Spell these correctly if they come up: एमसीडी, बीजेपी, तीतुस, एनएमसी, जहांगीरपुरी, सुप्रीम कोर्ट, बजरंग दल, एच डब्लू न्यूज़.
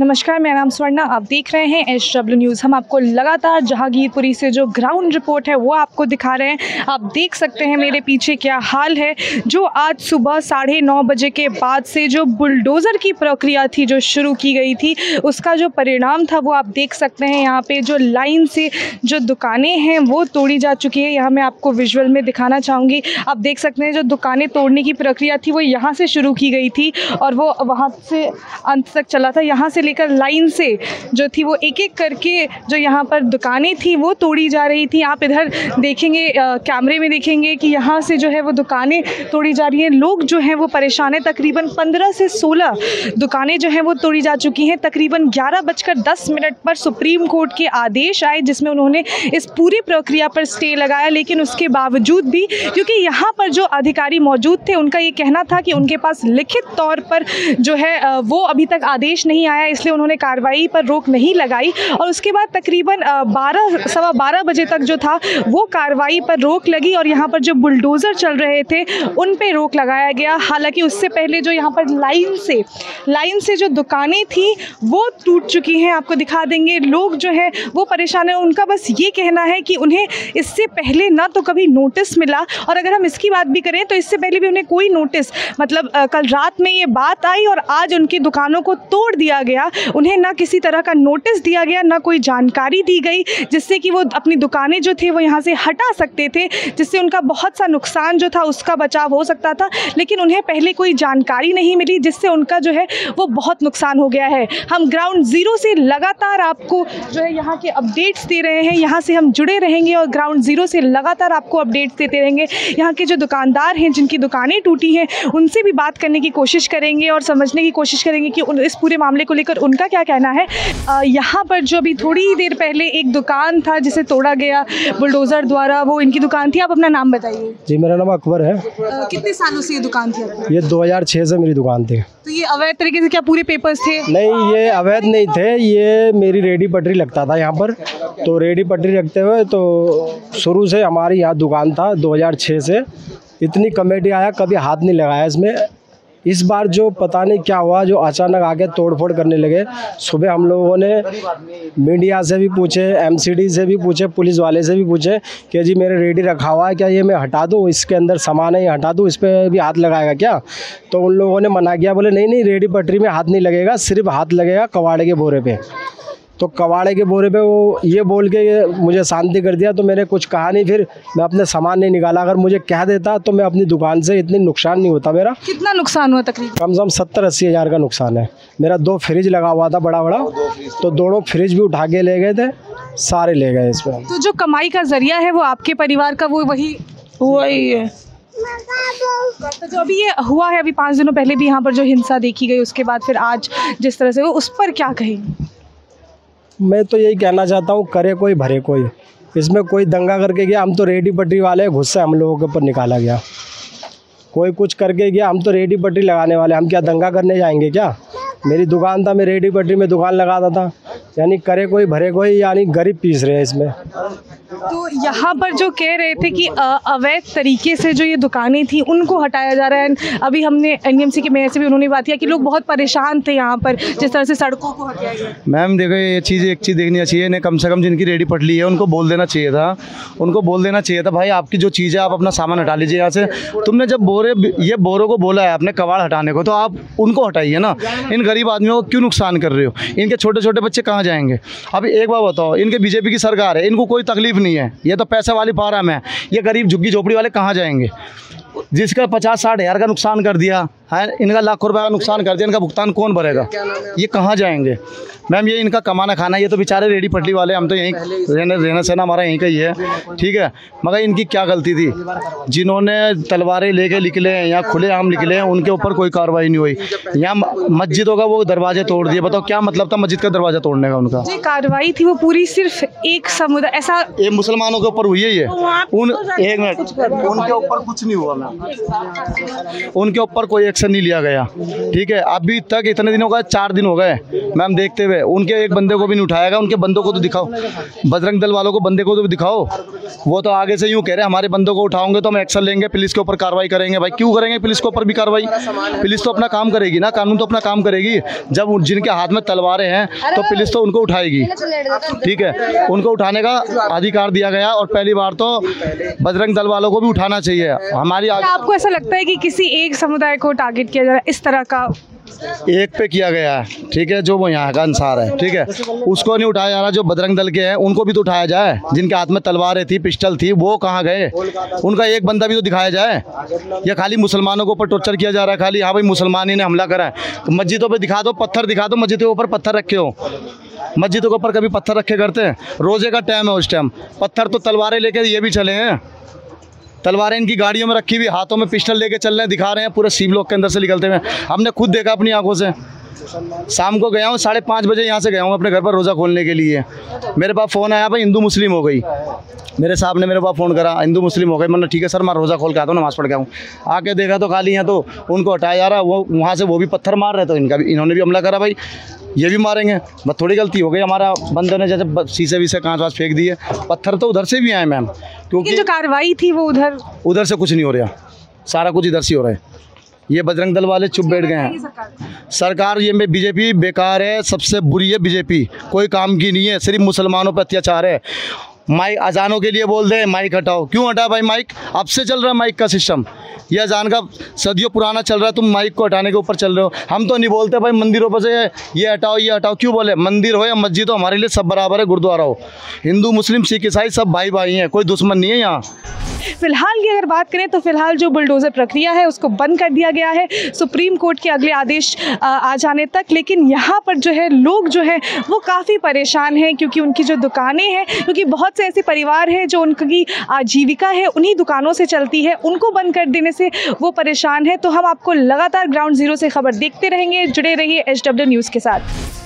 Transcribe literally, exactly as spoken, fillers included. नमस्कार, मेरा नाम स्वर्णा। आप देख रहे हैं एच डब्लू न्यूज़। हम आपको लगातार जहांगीरपुरी से जो ग्राउंड रिपोर्ट है वो आपको दिखा रहे हैं। आप देख सकते हैं मेरे पीछे क्या हाल है। जो आज सुबह साढ़े नौ बजे के बाद से जो बुलडोज़र की प्रक्रिया थी, जो शुरू की गई थी, उसका जो परिणाम था वो आप देख सकते हैं। यहाँ पे जो लाइन से जो दुकानें हैं वो तोड़ी जा चुकी है। यहाँ मैं आपको विजुअल में दिखाना चाहूँगी। आप देख सकते हैं जो दुकानें तोड़ने की प्रक्रिया थी वो यहाँ से शुरू की गई थी और वो वहाँ से अंत तक चला था। यहाँ से लेकर लाइन से जो थी वो एक एक करके जो यहाँ पर दुकानें थी वो तोड़ी जा रही थी। आप इधर देखेंगे, कैमरे में देखेंगे कि यहाँ से जो है वो दुकानें तोड़ी जा रही हैं। लोग जो हैं वो परेशान हैं। तकरीबन पंद्रह से सोलह दुकानें जो हैं वो तोड़ी जा चुकी हैं। तकरीबन ग्यारह बजकर दस मिनट पर सुप्रीम कोर्ट के आदेश आए जिसमें उन्होंने इस पूरी प्रक्रिया पर स्टे लगाया, लेकिन उसके बावजूद भी, क्योंकि यहाँ पर जो अधिकारी मौजूद थे उनका ये कहना था कि उनके पास लिखित तौर पर जो है वो अभी तक आदेश नहीं आया, इसलिए उन्होंने कार्रवाई पर रोक नहीं लगाई। और उसके बाद तकरीबन बारह सवा बारह बजे तक जो था वो कार्रवाई पर रोक लगी और यहाँ पर जो बुलडोज़र चल रहे थे उन पे रोक लगाया गया। हालांकि उससे पहले जो यहाँ पर लाइन से लाइन से जो दुकानें थी वो टूट चुकी हैं। आपको दिखा देंगे। लोग जो है वो परेशान हैं। उनका बस ये कहना है कि उन्हें इससे पहले ना तो कभी नोटिस मिला, और अगर हम इसकी बात भी करें तो इससे पहले भी उन्हें कोई नोटिस, मतलब कल रात में ये बात आई और आज उनकी दुकानों को तोड़ दिया गया। उन्हें ना किसी तरह का नोटिस दिया गया, ना कोई जानकारी दी गई जिससे कि वो अपनी दुकानें जो थी वो यहाँ से हटा सकते थे, जिससे उनका बहुत सा नुकसान जो था उसका बचाव हो सकता था। लेकिन उन्हें पहले कोई जानकारी नहीं मिली जिससे उनका जो है वो बहुत नुकसान हो गया है। हम ग्राउंड ज़ीरो से लगातार आपको जो है यहाँ के अपडेट्स दे रहे हैं। यहाँ से हम जुड़े रहेंगे और ग्राउंड ज़ीरो से लगातार आपको अपडेट्स देते रहेंगे। यहाँ के जो दुकानदार हैं जिनकी दुकानें टूटी हैं उनसे भी बात करने की कोशिश करेंगे और समझने की कोशिश करेंगे कि उन इस पूरे मामले को लेकर उनका क्या कहना है। आ, यहाँ पर जो अभी थोड़ी ही देर पहले एक दुकान था जिसे तोड़ा गया बुलडोज़र द्वारा, वो इनकी दुकान थी। आप अपना नाम बताइए। जी, मेरा नाम अकबर है। आ, कितने सालों से ये दुकान थी आपकी? ये दो हज़ार छह से मेरी दुकान थी। तो ये अवैध तरीके से क्या पूरे पेपर्स थे? नहीं, ये अवैध नहीं थे। ये मेरी रेडी पटरी लगता था यहाँ पर, तो रेडी पटरी रखते हुए तो शुरू से हमारी यहाँ दुकान था। दो हज़ार छह से इतनी कमेटी आया, कभी हाथ नहीं लगाया इसमें। इस बार जो पता नहीं क्या हुआ, जो अचानक आके तोड़फोड़ करने लगे। सुबह हम लोगों ने मीडिया से भी पूछे, एमसीडी से भी पूछे, पुलिस वाले से भी पूछे कि जी मेरे रेडी रखा हुआ है क्या, ये मैं हटा दूँ, इसके अंदर सामान है ये हटा दूँ, इस पर भी हाथ लगाएगा क्या? तो उन लोगों ने मना किया, बोले नहीं नहीं रेडी पटरी में हाथ नहीं लगेगा, सिर्फ हाथ लगेगा कबाड़े के बोरे पर। तो कबाड़े के बोरे पे वो ये बोल के ये मुझे शांति कर दिया। तो मैंने कुछ कहा नहीं, फिर मैं अपने सामान नहीं निकाला। अगर मुझे कह देता तो मैं अपनी दुकान से इतनी नुकसान नहीं होता। मेरा कितना नुकसान हुआ? तकरीबन कम से कम सत्तर अस्सी हज़ार का नुकसान है मेरा। दो फ्रिज लगा हुआ था बड़ा बड़ा, तो दोनों फ्रिज भी उठा के ले गए थे, सारे ले गए इसमें। तो जो कमाई का जरिया है वो आपके परिवार का वो वही वही है। तो जो अभी ये हुआ है, अभी पाँच दिनों पहले भी यहाँ पर जो हिंसा देखी गई, उसके बाद फिर आज जिस तरह से वो, उस पर क्या कहेंगे? मैं तो यही कहना चाहता हूँ, करे कोई भरे कोई। इसमें कोई दंगा करके गया, हम तो रेडी पटरी वाले, गुस्सा हम लोगों के ऊपर निकाला गया। कोई कुछ करके गया, हम तो रेडी पटरी लगाने वाले, हम क्या दंगा करने जाएंगे क्या? मेरी दुकान था, मैं रेडी पटरी में दुकान लगाता था। यानी करे कोई भरे कोई, यानी गरीब पीस रहे हैं इसमें। तो यहाँ पर जो कह रहे थे कि अवैध तरीके से जो ये दुकानें थी उनको हटाया जा रहा है। अभी हमने एनएमसी के मेयर से भी उन्होंने बात किया कि लोग बहुत परेशान थे यहाँ पर जिस तरह से सड़कों को हटाया गया। मैम देखो, ये चीज़ एक चीज़ देखनी चाहिए इन्हें, कम से कम जिनकी रेडी पटली है उनको बोल देना चाहिए था। उनको बोल देना चाहिए था, भाई आपकी जो चीज़ है आप अपना सामान हटा लीजिए यहाँ से। तुमने जब बोरे ये बोरों को बोला है आपने कबाड़ हटाने को, तो आप उनको हटाइए ना। इन गरीब आदमियों को क्यों नुकसान कर रहे हो? इनके छोटे छोटे बच्चे कहाँ जाएंगे? अब एक बार बताओ, इनके बीजेपी की सरकार है, इनको कोई तकलीफ नहीं है, ये तो पैसे वाली पारा में है। ये गरीब झुग्गी झोपड़ी वाले कहाँ जाएंगे? जिसका पचास साठ हज़ार का नुकसान कर दिया है, इनका लाखों रुपए का नुकसान कर दिया, इनका भुगतान कौन भरेगा? ये कहाँ जाएंगे? मैम ये इनका कमाना खाना, ये तो बेचारे रेडी पटली वाले, हम तो यहीं रहना रहना सहना हमारा यहीं का ही है, ठीक है। मगर इनकी क्या गलती थी? जिन्होंने तलवारें लेके निकले हैं या खुले आम निकले हैं उनके ऊपर कोई कार्रवाई नहीं हुई। यहाँ मस्जिदों का वो दरवाजे तोड़ दिए, बताओ क्या मतलब था मस्जिद का दरवाज़ा तोड़ने का? उनका जो कार्रवाई थी वो पूरी सिर्फ एक समुदाय, ऐसा मुसलमानों के ऊपर हुई है ये। उन एक मिनट, उनके ऊपर कुछ नहीं हुआ मैम, उनके ऊपर कोई एक्शन नहीं लिया गया, ठीक है। अभी तक इतने दिनों का चार दिन हो गए, मैम देखते हुए उनके एक बंदे को भी नहीं उठाएगा। उनके बंदों को तो दिखाओ, बजरंग दल वालों को बंदे को तो दिखाओ। वो तो आगे से यूँ कह रहे हमारे बंदों को उठाओगे तो हम एक्शन लेंगे, पुलिस के ऊपर कार्रवाई करेंगे। भाई क्यों करेंगे पुलिस के ऊपर भी कार्रवाई? पुलिस तो अपना काम करेगी ना, कानून तो अपना काम करेगी। जब जिनके हाथ में तलवारें हैं तो पुलिस तो उनको उठाएगी, ठीक है। उनको उठाने का अधिकार दिया गया और पहली बार तो बजरंग दल वालों को भी उठाना चाहिए। हमारी आपको ऐसा लगता है कि किसी एक समुदाय को टारगेट किया जा रहा है, इस तरह का एक पे किया गया है, ठीक है, जो वो यहाँ का अंसार है, ठीक है, उसको नहीं उठाया जा रहा। जो बजरंग दल के हैं उनको भी तो उठाया जाए। जिनके हाथ में तलवारें थी, पिस्टल थी, वो कहाँ गए? उनका एक बंदा भी तो दिखाया जाए। या खाली मुसलमानों के ऊपर टॉर्चर किया जा रहा है, खाली हाँ भाई मुसलमान ही ने हमला करा है। तो मस्जिदों पर दिखा दो, पत्थर दिखा दो, मस्जिदों के ऊपर पत्थर रखे हो। मस्जिदों के ऊपर कभी पत्थर रखे करते हैं? रोजे का टाइम है, उस टाइम पत्थर तो तलवारें लेके ये भी चले हैं, तलवारें इनकी गाड़ियों में रखी हुई, हाथों में पिस्टल लेके चल रहे हैं, दिखा रहे हैं पूरे शिव लोक के अंदर से निकलते हुए। हमने खुद देखा अपनी आंखों से। शाम को गया हूँ, साढ़े पाँच बजे यहाँ से गया हूँ अपने घर पर रोज़ा खोलने के लिए। मेरे पास फ़ोन आया, भाई हिंदू मुस्लिम हो गई। मेरे साहब ने मेरे पास फ़ोन करा, हिंदू मुस्लिम हो गई। मैंने ठीक है सर, मैं रोज़ा खोल के आता हूँ, नमाज़ पढ़ के आऊँ। आके देखा तो खाली यहाँ तो उनको हटाया जा रहा, वो वहाँ से वो भी पत्थर मार रहे, तो इनका भी इन्होंने भी हमला करा। भाई ये भी मारेंगे, बस थोड़ी गलती हो गई। हमारा बंदों ने जैसे शीशे वीसे कांच वाँच फेंक दिए, पत्थर तो उधर से भी आए मैम, क्योंकि जो कार्रवाई थी वो उधर उधर से कुछ नहीं हो रहा, सारा कुछ इधर से हो रहा है। ये बजरंग दल वाले चुप बैठ गए हैं। सरकार ये में बीजेपी बेकार है, सबसे बुरी है बीजेपी, कोई काम की नहीं है, सिर्फ मुसलमानों पर अत्याचार है। माइक अजानों के लिए बोल दे माइक हटाओ, क्यों हटा भाई माइक? अब से चल रहा है माइक का सिस्टम, यह अजान का सदियों पुराना चल रहा है। तुम माइक को हटाने के ऊपर चल रहे हो। हम तो नहीं बोलते भाई मंदिरों पर से ये हटाओ ये हटाओ, क्यों बोले? मंदिर हो या मस्जिद हो हमारे लिए सब बराबर है, गुरुद्वारा हो। हिंदू मुस्लिम सिख ईसाई सब भाई भाई हैं, कोई दुश्मन नहीं है यहाँ। फिलहाल की अगर बात करें तो फिलहाल जो बुलडोज़र प्रक्रिया है उसको बंद कर दिया गया है सुप्रीम कोर्ट के अगले आदेश आ जाने तक। लेकिन यहाँ पर जो है लोग जो है वो काफ़ी परेशान हैं, क्योंकि उनकी जो दुकानें हैं, क्योंकि बहुत से ऐसे परिवार हैं जो उनकी आजीविका है उन्हीं दुकानों से चलती है, उनको बंद कर देने से वो परेशान है। तो हम आपको लगातार ग्राउंड ज़ीरो से खबर देखते रहेंगे। जुड़े रहिए एच डब्लू न्यूज़ के साथ।